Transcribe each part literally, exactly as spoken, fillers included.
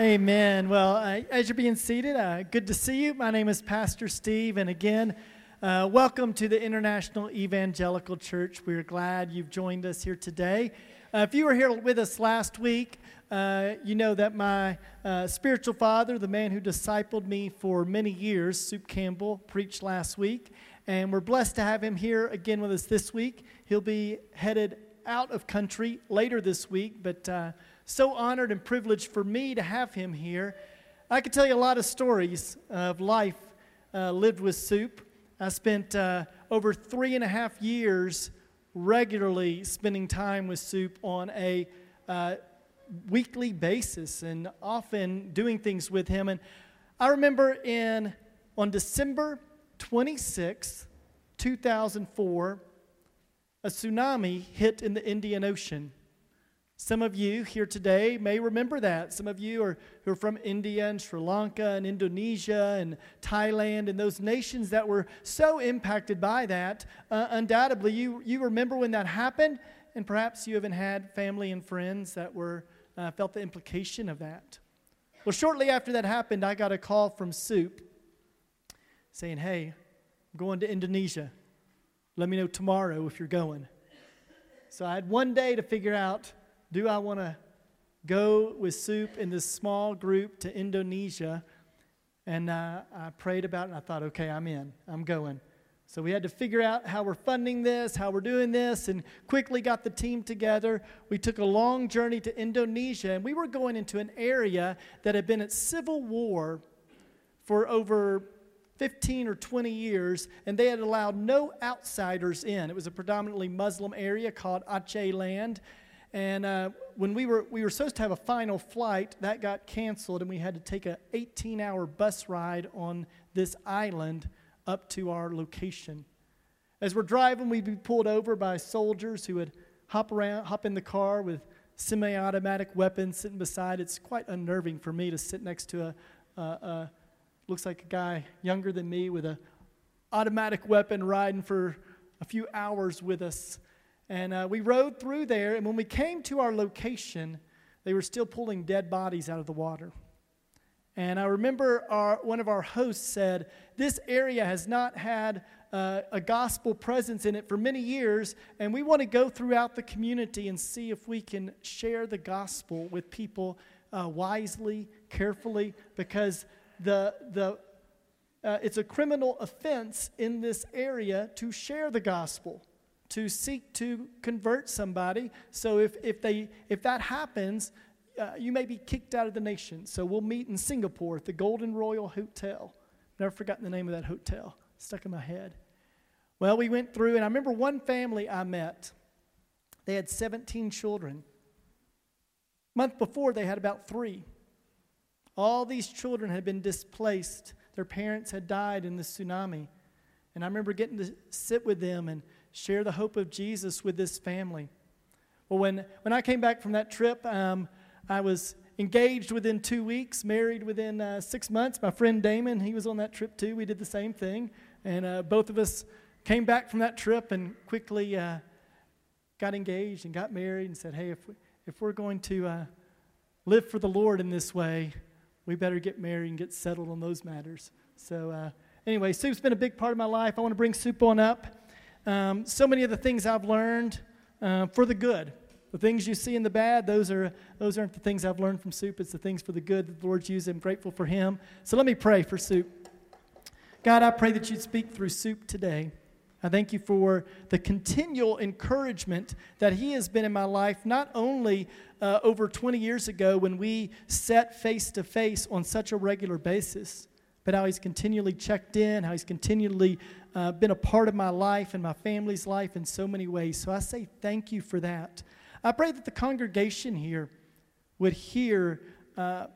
Amen. Well, uh, as you're being seated, uh, good to see you. My name is Pastor Steve, and again, uh, welcome to the International Evangelical Church. We're glad you've joined us here today. Uh, if you were here with us last week, uh, you know that my uh, spiritual father, the man who discipled me for many years, Soup Campbell, preached last week, and we're blessed to have him here again with us this week. He'll be headed out of country later this week, but... Uh, So honored and privileged for me to have him here. I could tell you a lot of stories of life uh, lived with Soup. I spent uh, over three and a half years regularly spending time with Soup on a uh, weekly basis and often doing things with him. And I remember in on December twenty-sixth, two thousand four, a tsunami hit in the Indian Ocean. Some of you here today may remember that. Some of you are, who are from India and Sri Lanka and Indonesia and Thailand and those nations that were so impacted by that. Uh, undoubtedly, you, you remember when that happened, and perhaps you even had family and friends that were uh, felt the implication of that. Well, shortly after that happened, I got a call from Soup saying, "Hey, I'm going to Indonesia. Let me know tomorrow if you're going." So I had one day to figure out, do I want to go with Soup in this small group to Indonesia? And uh, I prayed about it, and I thought, okay, I'm in. I'm going. So we had to figure out how we're funding this, how we're doing this, and quickly got the team together. We took a long journey to Indonesia, and we were going into an area that had been at civil war for over fifteen or twenty years, and they had allowed no outsiders in. It was a predominantly Muslim area called Aceh Land. And uh, when we were we were supposed to have a final flight, that got canceled, and we had to take an eighteen-hour bus ride on this island up to our location. As we're driving, we'd be pulled over by soldiers who would hop around, hop in the car with semi-automatic weapons sitting beside. It's quite unnerving for me to sit next to a, a, a looks like a guy younger than me with a automatic weapon riding for a few hours with us. And uh, we rode through there, and when we came to our location, they were still pulling dead bodies out of the water. And I remember our, one of our hosts said, "This area has not had uh, a gospel presence in it for many years, and we want to go throughout the community and see if we can share the gospel with people uh, wisely, carefully, because the the uh, it's a criminal offense in this area to share the gospel, to seek to convert somebody. So if, if they if that happens, uh, you may be kicked out of the nation. So we'll meet in Singapore at the Golden Royal Hotel." Never forgotten the name of that hotel. Stuck in my head. Well, we went through, and I remember one family I met. They had seventeen children. A month before, they had about three. All these children had been displaced. Their parents had died in the tsunami. And I remember getting to sit with them and share the hope of Jesus with this family. Well, when, when I came back from that trip, um, I was engaged within two weeks, married within uh, six months. My friend Damon, he was on that trip too. We did the same thing. And uh, both of us came back from that trip and quickly uh, got engaged and got married and said, "Hey, if, we, if we're going to uh, live for the Lord in this way, we better get married and get settled on those matters." So uh, anyway, Soup's been a big part of my life. I want to bring Soup on up. Um, so many of the things I've learned uh, for the good, the things you see in the bad, those, are, those aren't the things I've learned from Soup. It's the things for the good that the Lord's used. I'm grateful for him. So let me pray for Soup. God, I pray that you'd speak through Soup today. I thank you for the continual encouragement that he has been in my life, not only uh, over twenty years ago when we sat face to face on such a regular basis, but how he's continually checked in, how he's continually uh, been a part of my life and my family's life in so many ways. So I say thank you for that. I pray that the congregation here would hear uh,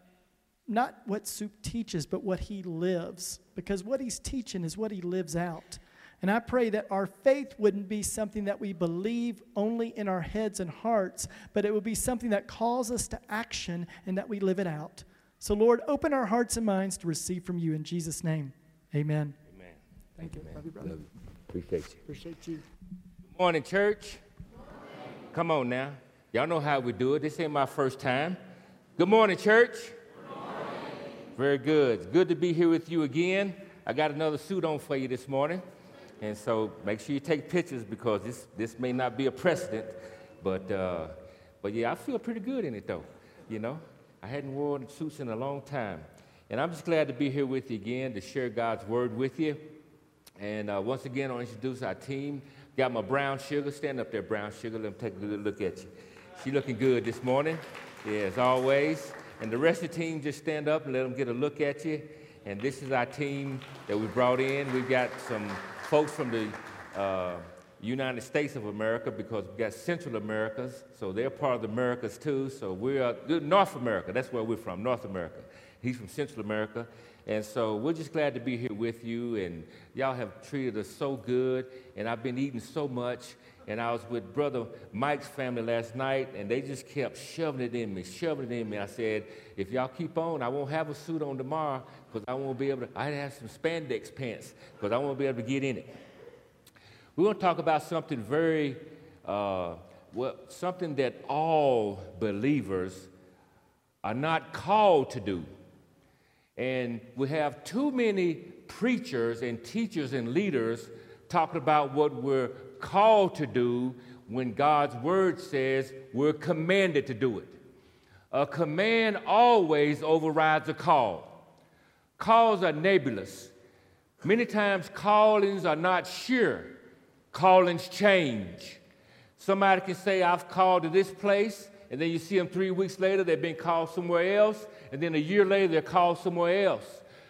not what Soup teaches, but what he lives, because what he's teaching is what he lives out. And I pray that our faith wouldn't be something that we believe only in our heads and hearts, but it would be something that calls us to action and that we live it out. So, Lord, open our hearts and minds to receive from you in Jesus' name. Amen. Amen. Thank you. Amen. Love you, brother. Love you. Appreciate you. Appreciate you. Good morning, church. Good morning. Come on now. Y'all know how we do it. This ain't my first time. Good morning, church. Good Very good. It's good to be here with you again. I got another suit on for you this morning. And so make sure you take pictures because this, this may not be a precedent. But, uh, but yeah, I feel pretty good in it, though. You know, I hadn't worn suits in a long time. And I'm just glad to be here with you again to share God's word with you. And uh, once again, I'll introduce our team. Got my brown sugar. Stand up there, brown sugar. Let me take a good look at you. She looking good this morning, yeah, as always. And the rest of the team, just stand up and let them get a look at you. And this is our team that we brought in. We've got some folks from the uh, United States of America because we've got Central Americas, so they're part of the Americas too. So we are North America. That's where we're from, North America. He's from Central America. And so we're just glad to be here with you, and y'all have treated us so good, and I've been eating so much, and I was with Brother Mike's family last night, and they just kept shoving it in me, shoving it in me. I said, if y'all keep on, I won't have a suit on tomorrow, because I won't be able to, I have some spandex pants, because I won't be able to get in it. We're going to talk about something very, uh, well, something that all believers are not called to do. And we have too many preachers and teachers and leaders talking about what we're called to do when God's word says we're commanded to do it. A command always overrides a call. Calls are nebulous. Many times callings are not sure. Callings change. Somebody can say, I've called to this place, and then you see them three weeks later, they've been called somewhere else, and then a year later, they're called somewhere else.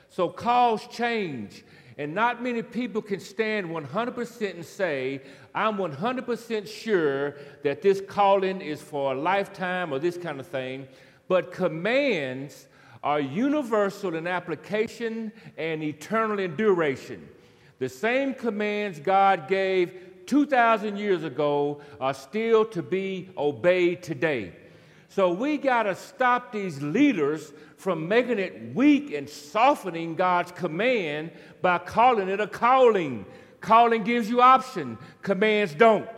So calls change, and not many people can stand one hundred percent and say, I'm one hundred percent sure that this calling is for a lifetime or this kind of thing, but commands are universal in application and eternal in duration. The same commands God gave two thousand years ago are still to be obeyed today. So we got to stop these leaders from making it weak and softening God's command by calling it a calling. Calling gives you option. Commands don't.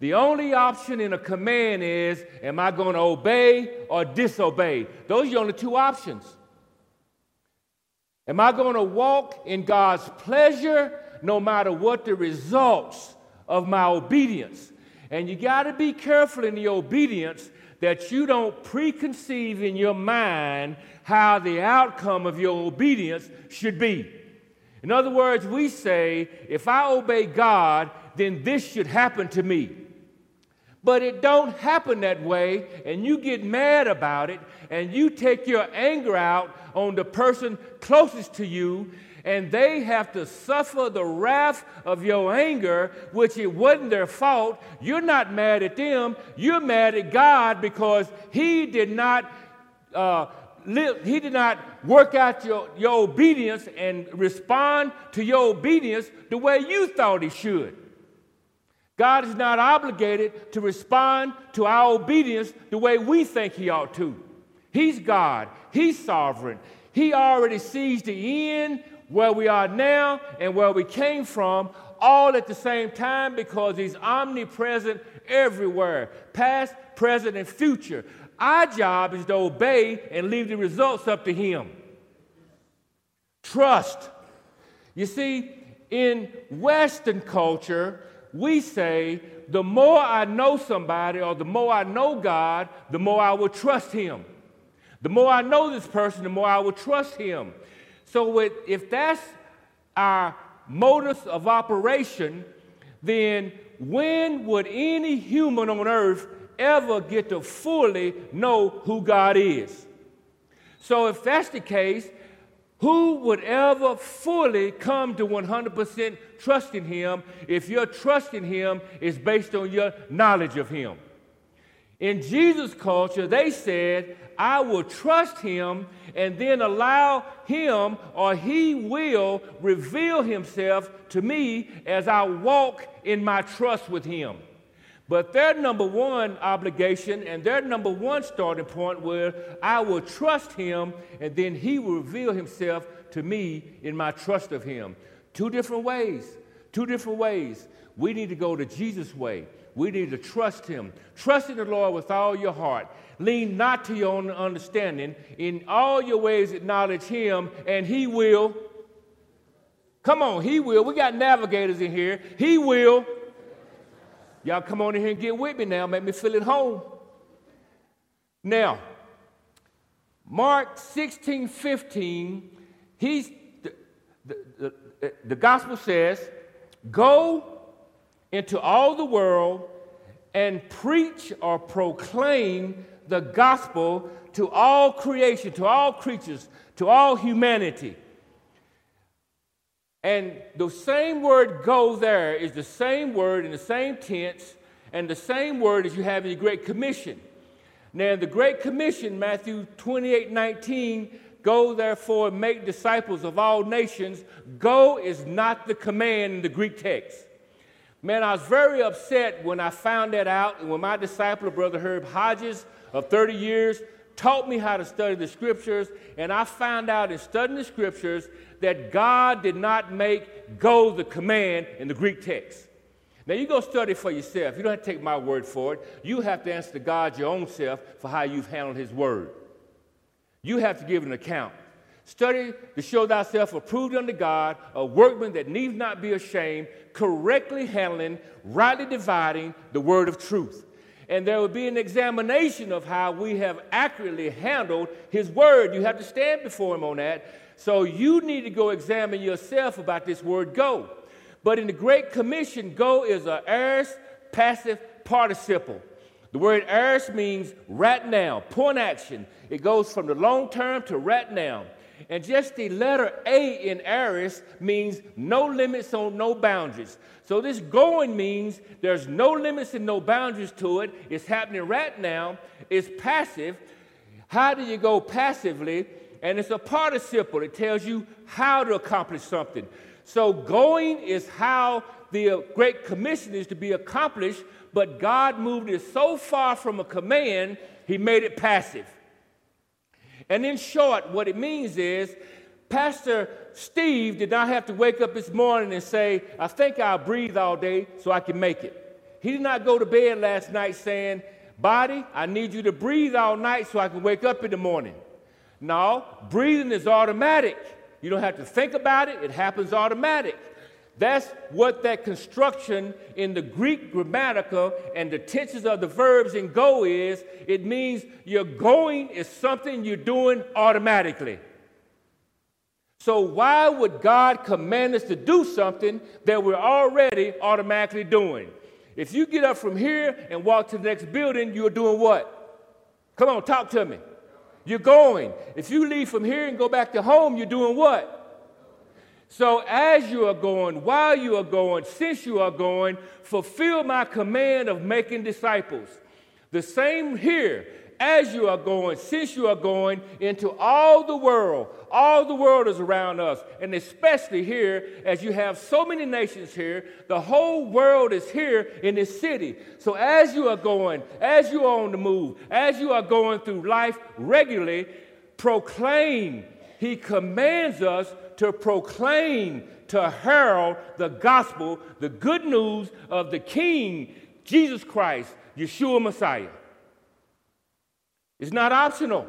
The only option in a command is, am I going to obey or disobey? Those are the only two options. Am I going to walk in God's pleasure no matter what the results of my obedience? And you got to be careful in the obedience that you don't preconceive in your mind how the outcome of your obedience should be. In other words, we say, if I obey God, then this should happen to me. But it don't happen that way, and you get mad about it, and you take your anger out on the person closest to you, and they have to suffer the wrath of your anger, which it wasn't their fault. You're not mad at them. You're mad at God because He did not uh, live, He did not work out your, your obedience and respond to your obedience the way you thought He should. God is not obligated to respond to our obedience the way we think He ought to. He's God. He's sovereign. He already sees the end, where we are now and where we came from, all at the same time because He's omnipresent everywhere, past, present, and future. Our job is to obey and leave the results up to Him. Trust. You see, in Western culture, we say, the more I know somebody or the more I know God, the more I will trust Him. The more I know this person, the more I will trust Him. So with, if that's our modus of operation, then when would any human on earth ever get to fully know who God is? So if that's the case, who would ever fully come to one hundred percent trust in Him if your trust in Him is based on your knowledge of Him? In Jesus' culture, they said, I will trust Him and then allow Him or He will reveal Himself to me as I walk in my trust with Him. But their number one obligation and their number one starting point was, I will trust Him and then He will reveal Himself to me in my trust of Him. Two different ways, Two different ways. We need to go the Jesus way. We need to trust him. Trust in the Lord with all your heart. Lean not to your own understanding. In all your ways acknowledge him, and he will. Come on, he will. We got navigators in here. He will. Y'all come on in here and get with me now. Make me feel at home. Now, Mark sixteen fifteen, he's, the, the, the, the gospel says, go into all the world and preach or proclaim the gospel to all creation, to all creatures, to all humanity. And the same word go there is the same word in the same tense and the same word as you have in the Great Commission. Now, in the Great Commission, Matthew twenty-eight nineteen, go therefore and make disciples of all nations. Go is not the command in the Greek text. Man, I was very upset when I found that out and when my disciple, Brother Herb Hodges, of thirty years, taught me how to study the scriptures, and I found out in studying the scriptures that God did not make go the command in the Greek text. Now, you go study for yourself. You don't have to take my word for it. You have to answer to God your own self for how you've handled his word. You have to give an account. Study to show thyself approved unto God, a workman that need not be ashamed, correctly handling, rightly dividing the word of truth. And there will be an examination of how we have accurately handled his word. You have to stand before him on that. So you need to go examine yourself about this word go. But in the Great Commission, go is a aorist passive participle. The word aorist means right now, point action. It goes from the long term to right now. And just the letter A in aorist means no limits on no boundaries. So this going means there's no limits and no boundaries to it. It's happening right now. It's passive. How do you go passively? And it's a participle. It tells you how to accomplish something. So going is how the Great Commission is to be accomplished, but God moved it so far from a command, he made it passive. And in short, what it means is Pastor Steve did not have to wake up this morning and say, I think I'll breathe all day so I can make it. He did not go to bed last night saying, body, I need you to breathe all night so I can wake up in the morning. No, breathing is automatic. You don't have to think about it. It happens automatic. That's what that construction in the Greek grammatical and the tenses of the verbs in go is. It means your going is something you're doing automatically. So why would God command us to do something that we're already automatically doing? If you get up from here and walk to the next building, you're doing what? Come on, talk to me. You're going. If you leave from here and go back to home, you're doing what? So as you are going, while you are going, since you are going, fulfill my command of making disciples. The same here, as you are going, since you are going, into all the world. All the world is around us, and especially here, as you have so many nations here, the whole world is here in this city. So as you are going, as you are on the move, as you are going through life regularly, proclaim. He commands us to proclaim, to herald the gospel, the good news of the King, Jesus Christ, Yeshua Messiah. It's not optional.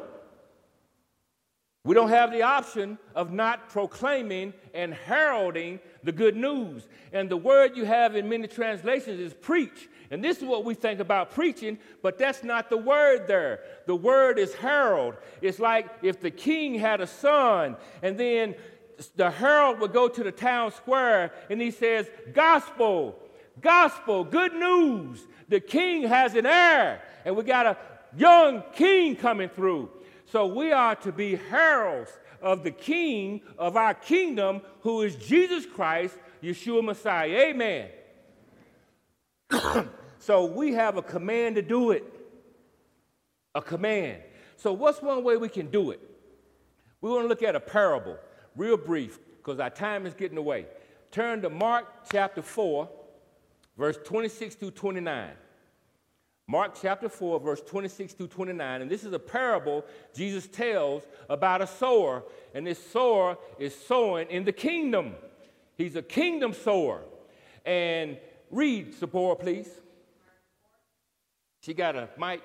We don't have the option of not proclaiming and heralding the good news. And the word you have in many translations is preach. And this is what we think about preaching, but that's not the word there. The word is herald. It's like if the king had a son, and then the herald would go to the town square, and he says, gospel, gospel, good news. The king has an heir, and we got a young king coming through. So we are to be heralds of the king of our kingdom, who is Jesus Christ, Yeshua Messiah. Amen. So we have a command to do it. A command. So what's one way we can do it? We want to look at a parable, real brief, because our time is getting away. Turn to Mark chapter four, verse twenty-six through twenty-nine. Mark chapter four, verse twenty-six through twenty-nine, and this is a parable Jesus tells about a sower, and this sower is sowing in the kingdom. He's a kingdom sower. And read, Sabora, please. She got a mic.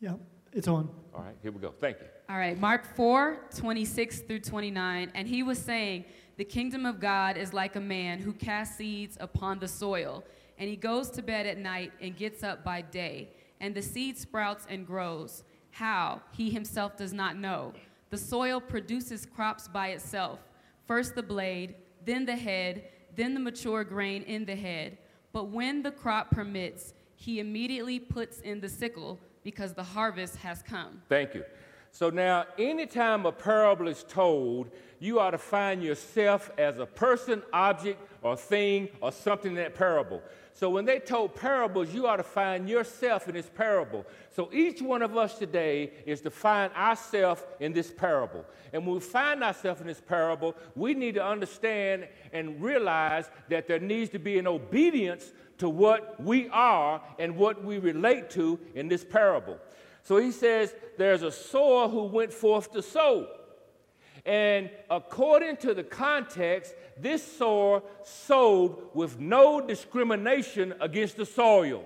Yeah, it's on. All right, here we go. Thank you. All right, Mark four, twenty-six through twenty-nine. And he was saying, the kingdom of God is like a man who casts seeds upon the soil. And he goes to bed at night and gets up by day. And the seed sprouts and grows. How? He himself does not know. The soil produces crops by itself. First the blade, then the head, then the mature grain in the head. But when the crop permits, he immediately puts in the sickle, because the harvest has come. Thank you. So now, anytime a parable is told, you ought to find yourself as a person, object, or thing, or something in that parable. So when they told parables, you ought to find yourself in this parable. So each one of us today is to find ourselves in this parable. And when we find ourselves in this parable, we need to understand and realize that there needs to be an obedience to what we are and what we relate to in this parable. So he says, there's a sower who went forth to sow. And according to the context, this sower sowed with no discrimination against the soil.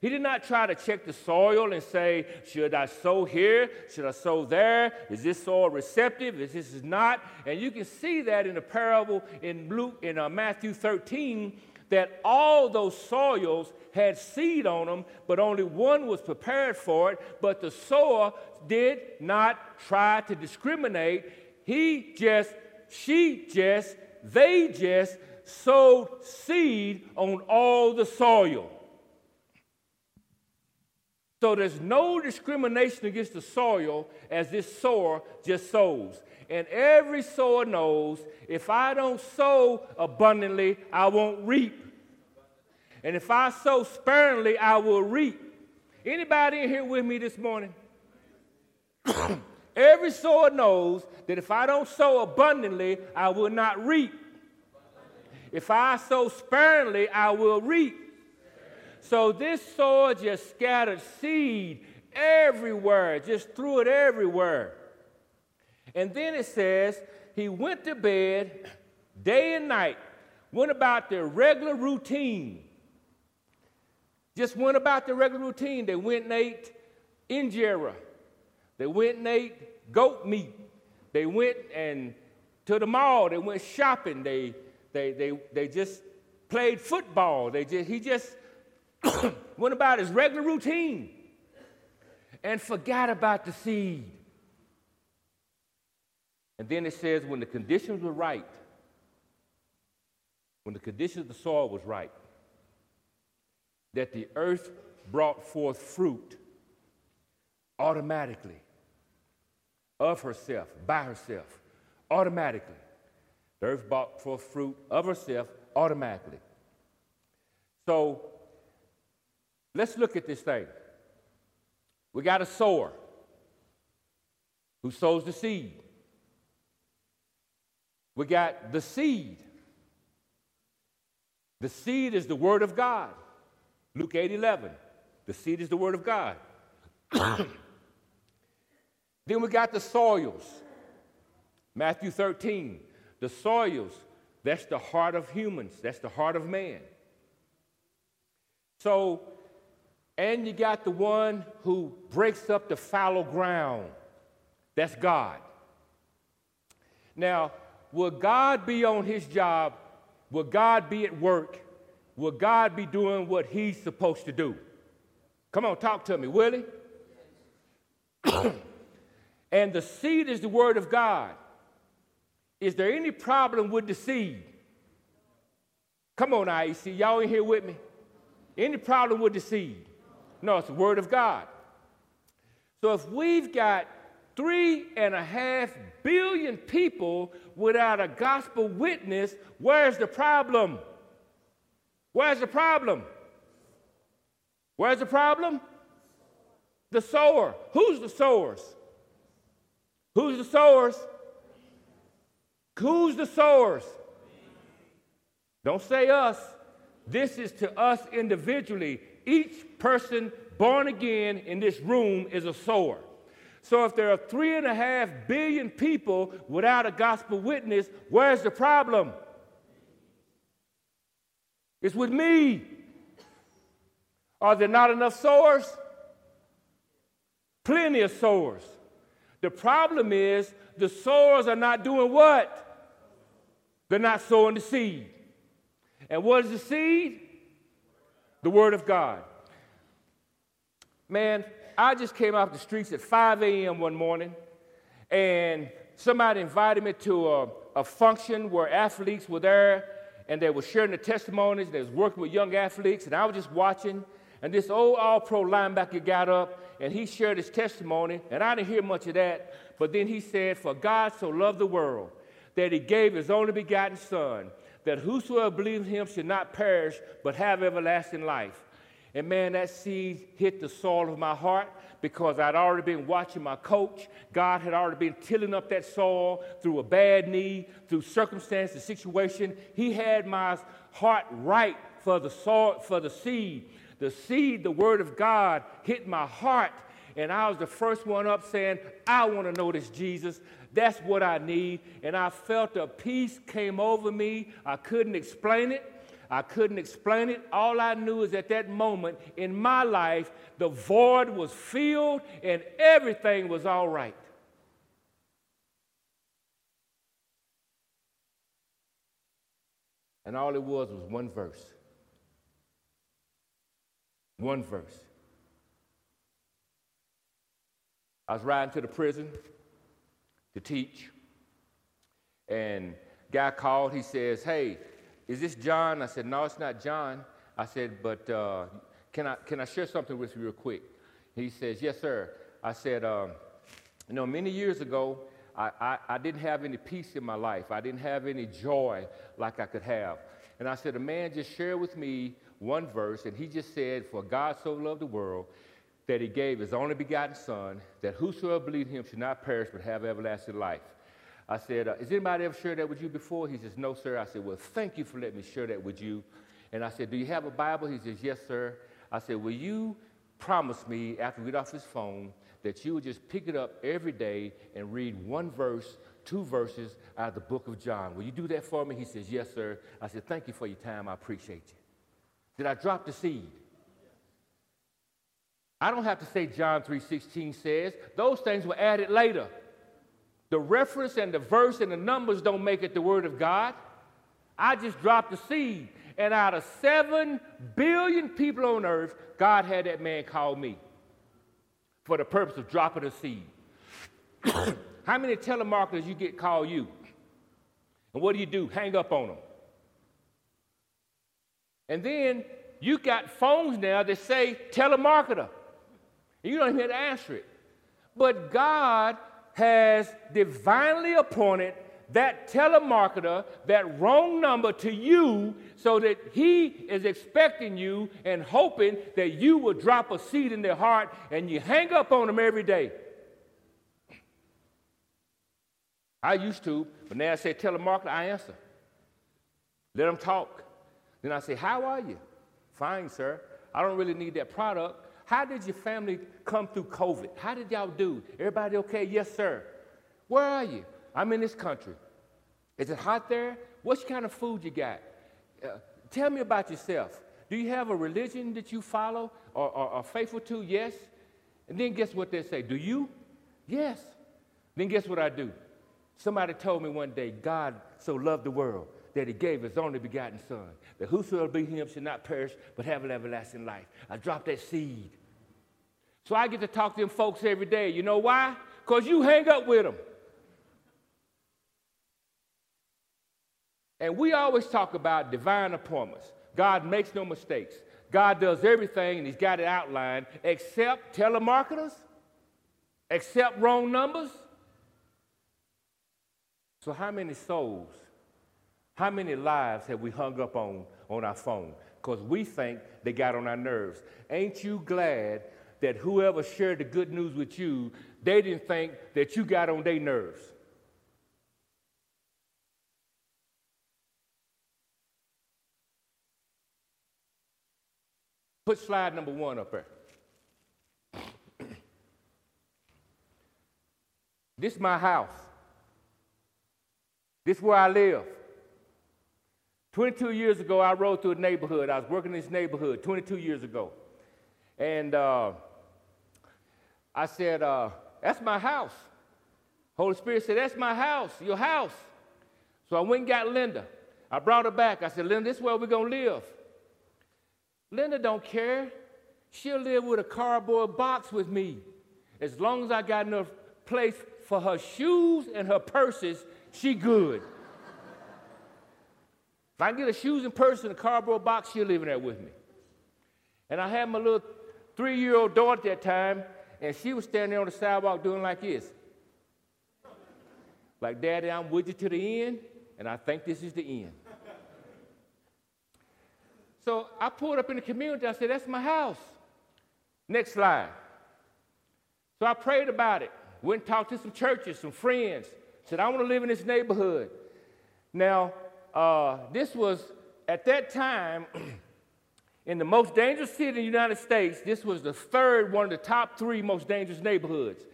He did not try to check the soil and say, should I sow here? Should I sow there? Is this soil receptive? Is this not? And you can see that in the parable in Luke, in uh, Matthew thirteen, that all those soils had seed on them, but only one was prepared for it. But the sower did not try to discriminate. He just, she just, they just sowed seed on all the soil. So there's no discrimination against the soil as this sower just sows. And every sower knows, if I don't sow abundantly, I won't reap. And if I sow sparingly, I will reap. Anybody in here with me this morning? Every sower knows that if I don't sow abundantly, I will not reap. If I sow sparingly, I will reap. So this sower just scattered seed everywhere, just threw it everywhere. And then it says, he went to bed day and night, went about their regular routine. Just went about their regular routine. They went and ate injera. They went and ate goat meat. They went and to the mall. They went shopping. They they they they just played football. They just he just went about his regular routine and forgot about the seed. And then it says, when the conditions were right, when the conditions of the soil was right, that the earth brought forth fruit automatically of herself, by herself, automatically. The earth brought forth fruit of herself automatically. So let's look at this thing. We got a sower who sows the seed. We got the seed. The seed is the word of God. Luke eight eleven. The seed is the word of God. Then we got the soils. Matthew thirteen. The soils, that's the heart of humans. That's the heart of man. So, and you got the one who breaks up the fallow ground. That's God. Now, will God be on his job? Will God be at work? Will God be doing what he's supposed to do? Come on, talk to me, will he? And the seed is the word of God. Is there any problem with the seed? Come on, I E C, y'all in here with me? Any problem with the seed? No, it's the word of God. So if we've got Three and a half billion people without a gospel witness, where's the problem? Where's the problem? Where's the problem? The sower. Who's the sowers? Who's the sowers? Who's the sowers? Don't say us. This is to us individually. Each person born again in this room is a sower. So if there are three and a half billion people without a gospel witness, where's the problem? It's with me. Are there not enough sowers? Plenty of sowers. The problem is the sowers are not doing what? They're not sowing the seed. And what is the seed? The Word of God. Man, I just came off the streets at five a.m. one morning, and somebody invited me to a, a function where athletes were there, and they were sharing their testimonies, and they was working with young athletes, and I was just watching, and this old all-pro linebacker got up, and he shared his testimony, and I didn't hear much of that, but then he said, "For God so loved the world that he gave his only begotten Son, that whosoever believes in him should not perish but have everlasting life." And man, that seed hit the soil of my heart because I'd already been watching my coach. God had already been tilling up that soil through a bad knee, through circumstance, the situation. He had my heart right for the soil, for the seed. The seed, the Word of God, hit my heart. And I was the first one up saying, "I want to know this Jesus. That's what I need." And I felt a peace came over me. I couldn't explain it. I couldn't explain it. All I knew is at that moment in my life, the void was filled and everything was all right. And all it was was one verse. One verse. I was riding to the prison to teach, and guy called. He says, "Hey, is this John?" I said, "No, it's not John." I said, "But uh, can I can I share something with you real quick?" He says, "Yes, sir." I said, um, "You know, many years ago, I, I I didn't have any peace in my life. I didn't have any joy like I could have." And I said, "A man just shared with me one verse, and he just said, 'For God so loved the world that he gave his only begotten Son, that whosoever believes in him should not perish but have everlasting life.'" I said, uh, "Has anybody ever shared that with you before?" He says, "No, sir." I said, "Well, thank you for letting me share that with you." And I said, "Do you have a Bible?" He says, "Yes, sir." I said, "Will you promise me after we get off his phone that you would just pick it up every day and read one verse, two verses out of the book of John? Will you do that for me?" He says, "Yes, sir." I said, "Thank you for your time. I appreciate you." Did I drop the seed? I don't have to say John three sixteen says. Those things were added later. The reference and the verse and the numbers don't make it the Word of God. I just dropped the seed. And out of seven billion people on earth, God had that man call me for the purpose of dropping a seed. How many telemarketers you get call you? And what do you do? Hang up on them. And then you got phones now that say telemarketer. You don't even have to answer it. But God has divinely appointed that telemarketer, that wrong number to you, so that he is expecting you and hoping that you will drop a seed in their heart, and you hang up on them every day. I used to, but now I say telemarketer, I answer. Let them talk. Then I say, "How are you?" "Fine, sir. I don't really need that product." "How did your family come through COVID? How did y'all do? Everybody okay?" "Yes, sir." "Where are you?" "I'm in this country." "Is it hot there? What kind of food you got? Uh, tell me about yourself. Do you have a religion that you follow or, or are faithful to?" "Yes." And then guess what they say? "Do you?" "Yes." Then guess what I do? Somebody told me one day, "God so loved the world that he gave his only begotten Son, that whosoever be him should not perish but have an everlasting life." I dropped that seed. So I get to talk to them folks every day. You know why? Because you hang up with them. And we always talk about divine appointments. God makes no mistakes. God does everything, and he's got it outlined, except telemarketers, except wrong numbers. So how many souls? How many lives have we hung up on on our phone? Because we think they got on our nerves. Ain't you glad that whoever shared the good news with you, they didn't think that you got on their nerves? Put slide number one up there. This is my house. This is where I live. twenty-two years ago, I rode through a neighborhood. I was working in this neighborhood twenty-two years ago. And uh, I said, uh, that's my house. Holy Spirit said, that's my house, your house. So I went and got Linda. I brought her back. I said, Linda, this is where we're going to live. Linda don't care. She'll live with a cardboard box with me. As long as I got enough place for her shoes and her purses, she good. If I can get her shoes and purses and a cardboard box, she'll live in there with me. And I had my little three-year-old daughter at that time, and she was standing there on the sidewalk doing like this. Like, Daddy, I'm with you to the end, and I think this is the end. So I pulled up in the community. I said, that's my house. Next slide. So I prayed about it. Went and talked to some churches, some friends. Said, I want to live in this neighborhood. Now, uh, this was, at that time, in the most dangerous city in the United States, this was the third, one of the top three most dangerous neighborhoods.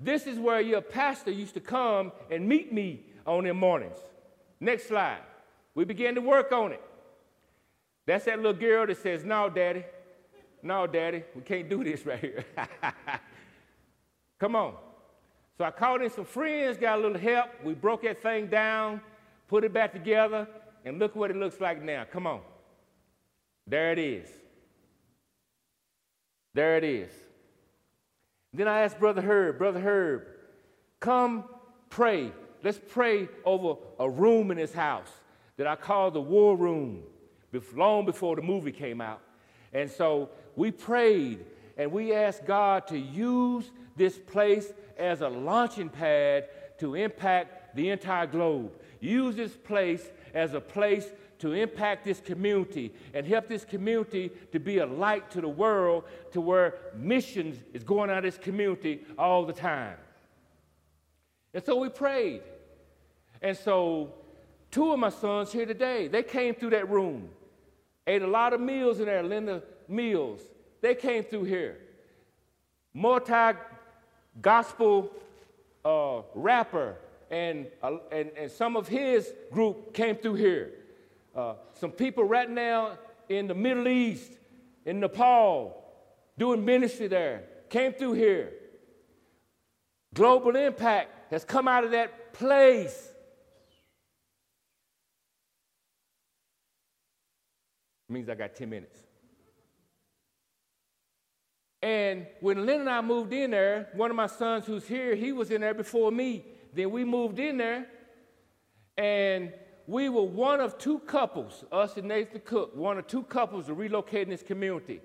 This is where your pastor used to come and meet me on their mornings. Next slide. We began to work on it. That's that little girl that says, no, Daddy, no, Daddy, we can't do this right here. Come on. So I called in some friends, got a little help. We broke that thing down, put it back together, and look what it looks like now. Come on. There it is. There it is. Then I asked Brother Herb, Brother Herb, come pray. Let's pray over a room in this house that I call the war room. Long before the movie came out. And so we prayed and we asked God to use this place as a launching pad to impact the entire globe. Use this place as a place to impact this community and help this community to be a light to the world, to where missions is going out of this community all the time. And so we prayed. And so two of my sons here today, they came through that room. Ate a lot of meals in there, Linda meals. They came through here. Multi-gospel uh, rapper and, uh, and, and some of his group came through here. Uh, some people right now in the Middle East, in Nepal, doing ministry there, came through here. Global impact has come out of that place. Means I got ten minutes. And when Lynn and I moved in there, one of my sons who's here, he was in there before me. Then we moved in there, and we were one of two couples, us and Nathan Cook, one of two couples to relocate in this community.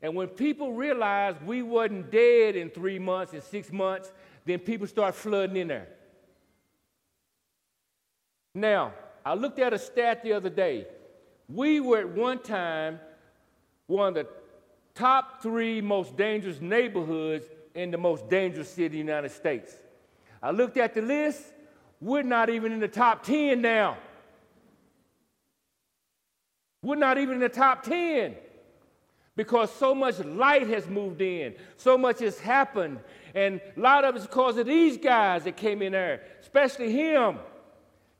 And when people realized we wasn't dead in three months and six months, then people start flooding in there. Now, I looked at a stat the other day. We were at one time one of the top three most dangerous neighborhoods in the most dangerous city in the United States. I looked at the list. We're not even in the top ten now. We're not even in the top ten because so much light has moved in. So much has happened. And a lot of it's because of these guys that came in there, especially him,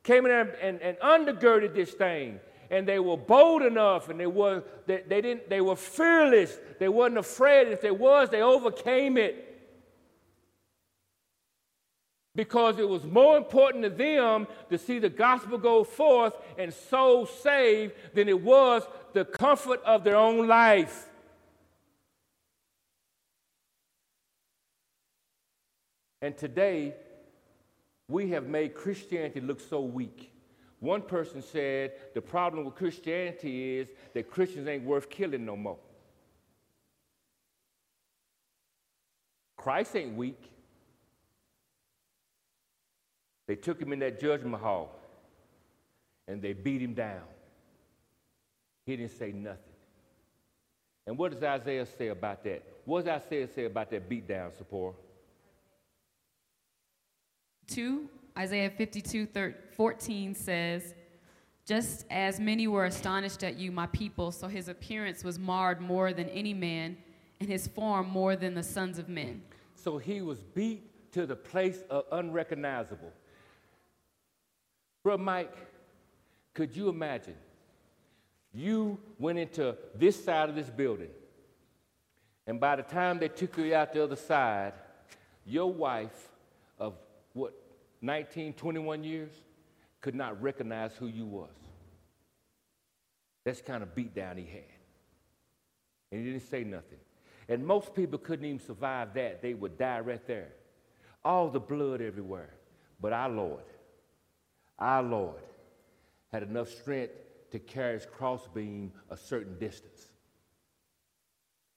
came in there and, and undergirded this thing. And they were bold enough, and they were they, they didn't they were fearless. They wasn't afraid. If they was, they overcame it. Because it was more important to them to see the gospel go forth and souls saved than it was the comfort of their own life. And today, we have made Christianity look so weak. One person said the problem with Christianity is that Christians ain't worth killing no more. Christ ain't weak. They took him in that judgment hall and they beat him down. He didn't say nothing. And what does Isaiah say about that? What does Isaiah say about that beat down, Sabora? Two. Isaiah fifty-two fourteen says, just as many were astonished at you, my people, so his appearance was marred more than any man, and his form more than the sons of men. So he was beat to the place of unrecognizable. Brother Mike, could you imagine? You went into this side of this building, and by the time they took you out the other side, your wife of, what, nineteen, twenty-one years, could not recognize who you was. That's the kind of beat down he had. And he didn't say nothing. And most people couldn't even survive that. They would die right there. All the blood everywhere. But our Lord, our Lord, had enough strength to carry his crossbeam a certain distance.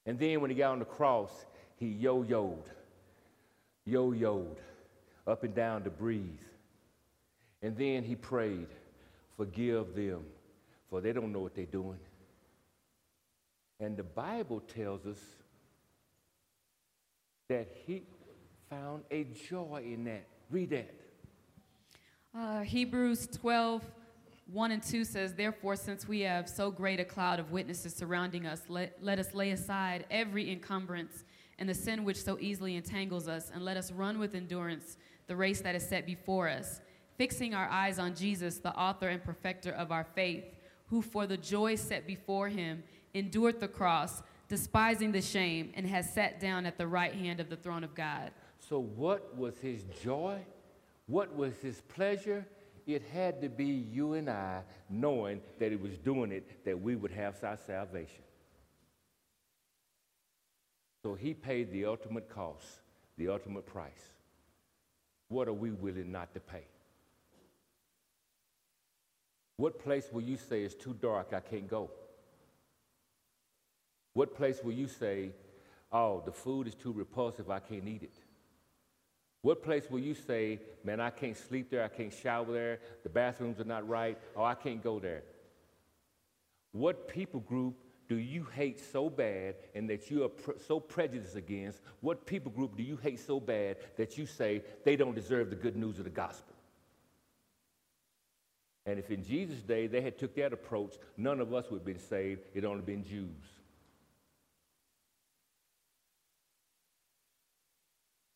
And then when he got on the cross, he yo-yoed, yo-yoed, up and down to breathe. And then he prayed, forgive them, for they don't know what they're doing. And the Bible tells us that he found a joy in that. Read that. Uh, Hebrews twelve, one and two says, therefore, since we have so great a cloud of witnesses surrounding us, let, let us lay aside every encumbrance and the sin which so easily entangles us, and let us run with endurance the race that is set before us, fixing our eyes on Jesus, the author and perfecter of our faith, who for the joy set before him endured the cross, despising the shame, and has sat down at the right hand of the throne of God. So what was his joy? What was his pleasure? It had to be you and I knowing that he was doing it, that we would have our salvation. So he paid the ultimate cost, the ultimate price. What are we willing not to pay? What place will you say is too dark, I can't go? What place will you say, oh, the food is too repulsive, I can't eat it? What place will you say, man, I can't sleep there, I can't shower there, the bathrooms are not right, oh, I can't go there? What people group do you hate so bad and that you are pre- so prejudiced against? What people group do you hate so bad that you say they don't deserve the good news of the gospel? And if in Jesus' day they had took that approach, none of us would have been saved, it only been Jews.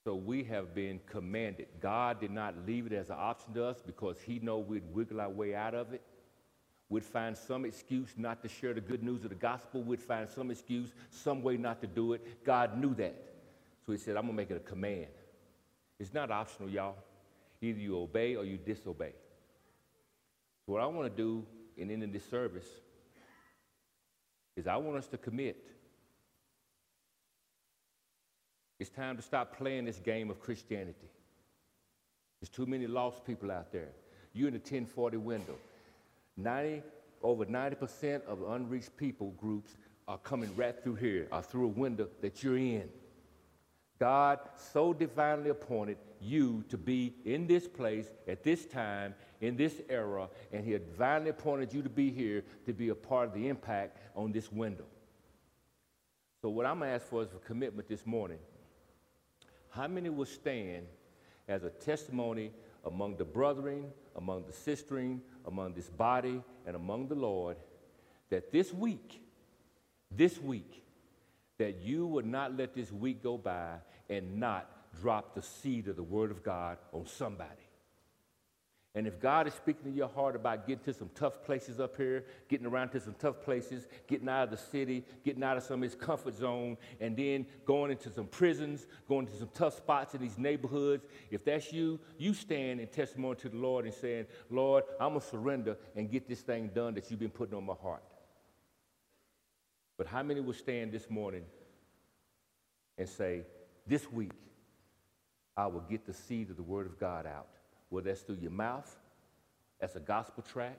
So we have been commanded. God did not leave it as an option to us because he know we'd wiggle our way out of it. We'd find some excuse not to share the good news of the gospel. We'd find some excuse, some way not to do it. God knew that. So he said, I'm going to make it a command. It's not optional, y'all. Either you obey or you disobey. What I want to do in ending this service is I want us to commit. It's time to stop playing this game of Christianity. There's too many lost people out there. You're in the ten forty window. ninety, over ninety percent of unreached people groups are coming right through here, or through a window that you're in. God so divinely appointed you to be in this place at this time, in this era, and he had divinely appointed you to be here to be a part of the impact on this window. So what I'm going to ask for is for commitment this morning. How many will stand as a testimony among the brethren, among the sistering, among this body, and among the Lord, that this week, this week, that you would not let this week go by and not drop the seed of the word of God on somebody? And if God is speaking to your heart about getting to some tough places up here, getting around to some tough places, getting out of the city, getting out of some of his comfort zone, and then going into some prisons, going to some tough spots in these neighborhoods, if that's you, you stand in testimony to the Lord and saying, Lord, I'm going to surrender and get this thing done that you've been putting on my heart. But how many will stand this morning and say, this week, I will get the seed of the word of God out? Whether that's through your mouth, that's a gospel tract.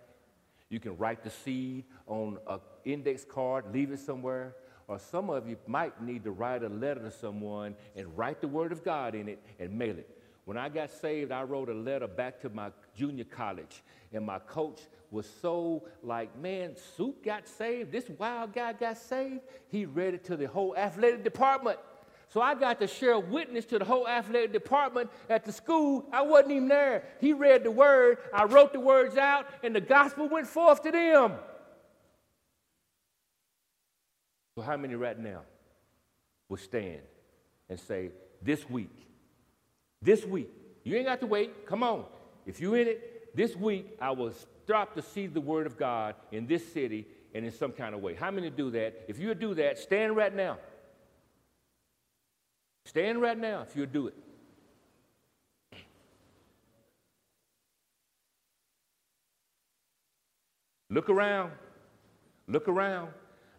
You can write the seed on an index card, leave it somewhere. Or some of you might need to write a letter to someone and write the word of God in it and mail it. When I got saved, I wrote a letter back to my junior college. And my coach was so like, man, Soup got saved. This wild guy got saved. He read it to the whole athletic department. So I got to share witness to the whole athletic department at the school. I wasn't even there. He read the word. I wrote the words out, and the gospel went forth to them. So how many right now will stand and say, this week, This week, you ain't got to wait. Come on. If you're in it, this week I will stop to see the word of God in this city and in some kind of way. How many do that? If you do that, stand right now. Stand right now if you'll do it. Look around. Look around.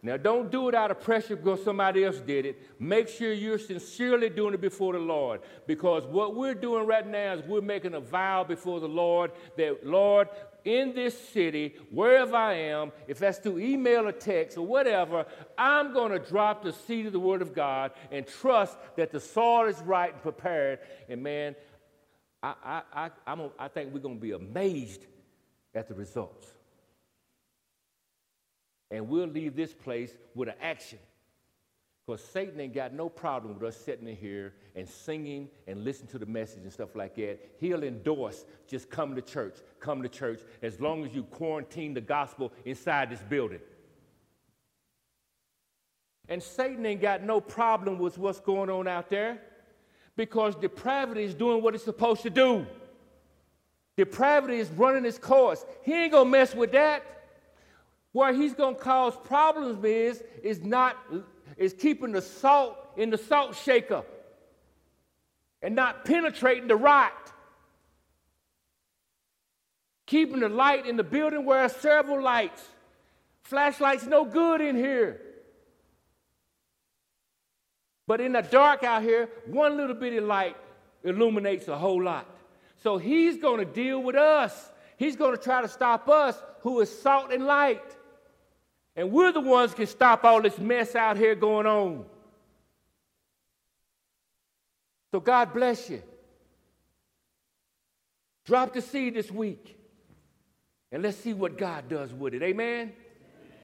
Now, don't do it out of pressure because somebody else did it. Make sure you're sincerely doing it before the Lord, because what we're doing right now is we're making a vow before the Lord that, Lord, in this city, wherever I am, if that's through email or text or whatever, I'm going to drop the seed of the word of God and trust that the soil is right and prepared. And, man, I, I, I, I'm a, I think we're going to be amazed at the results. And we'll leave this place with an action. Because Satan ain't got no problem with us sitting in here and singing and listening to the message and stuff like that. He'll endorse just come to church, come to church, as long as you quarantine the gospel inside this building. And Satan ain't got no problem with what's going on out there, because depravity is doing what it's supposed to do. Depravity is running its course. He ain't going to mess with that. Where he's going to cause problems is, is, not, is keeping the salt in the salt shaker and not penetrating the rock. Keeping the light in the building where there are several lights. Flashlights no good in here. But in the dark out here, one little bitty light illuminates a whole lot. So he's going to deal with us. He's going to try to stop us who is salt and light. And we're the ones who can stop all this mess out here going on. So God bless you. Drop the seed this week. And let's see what God does with it. Amen?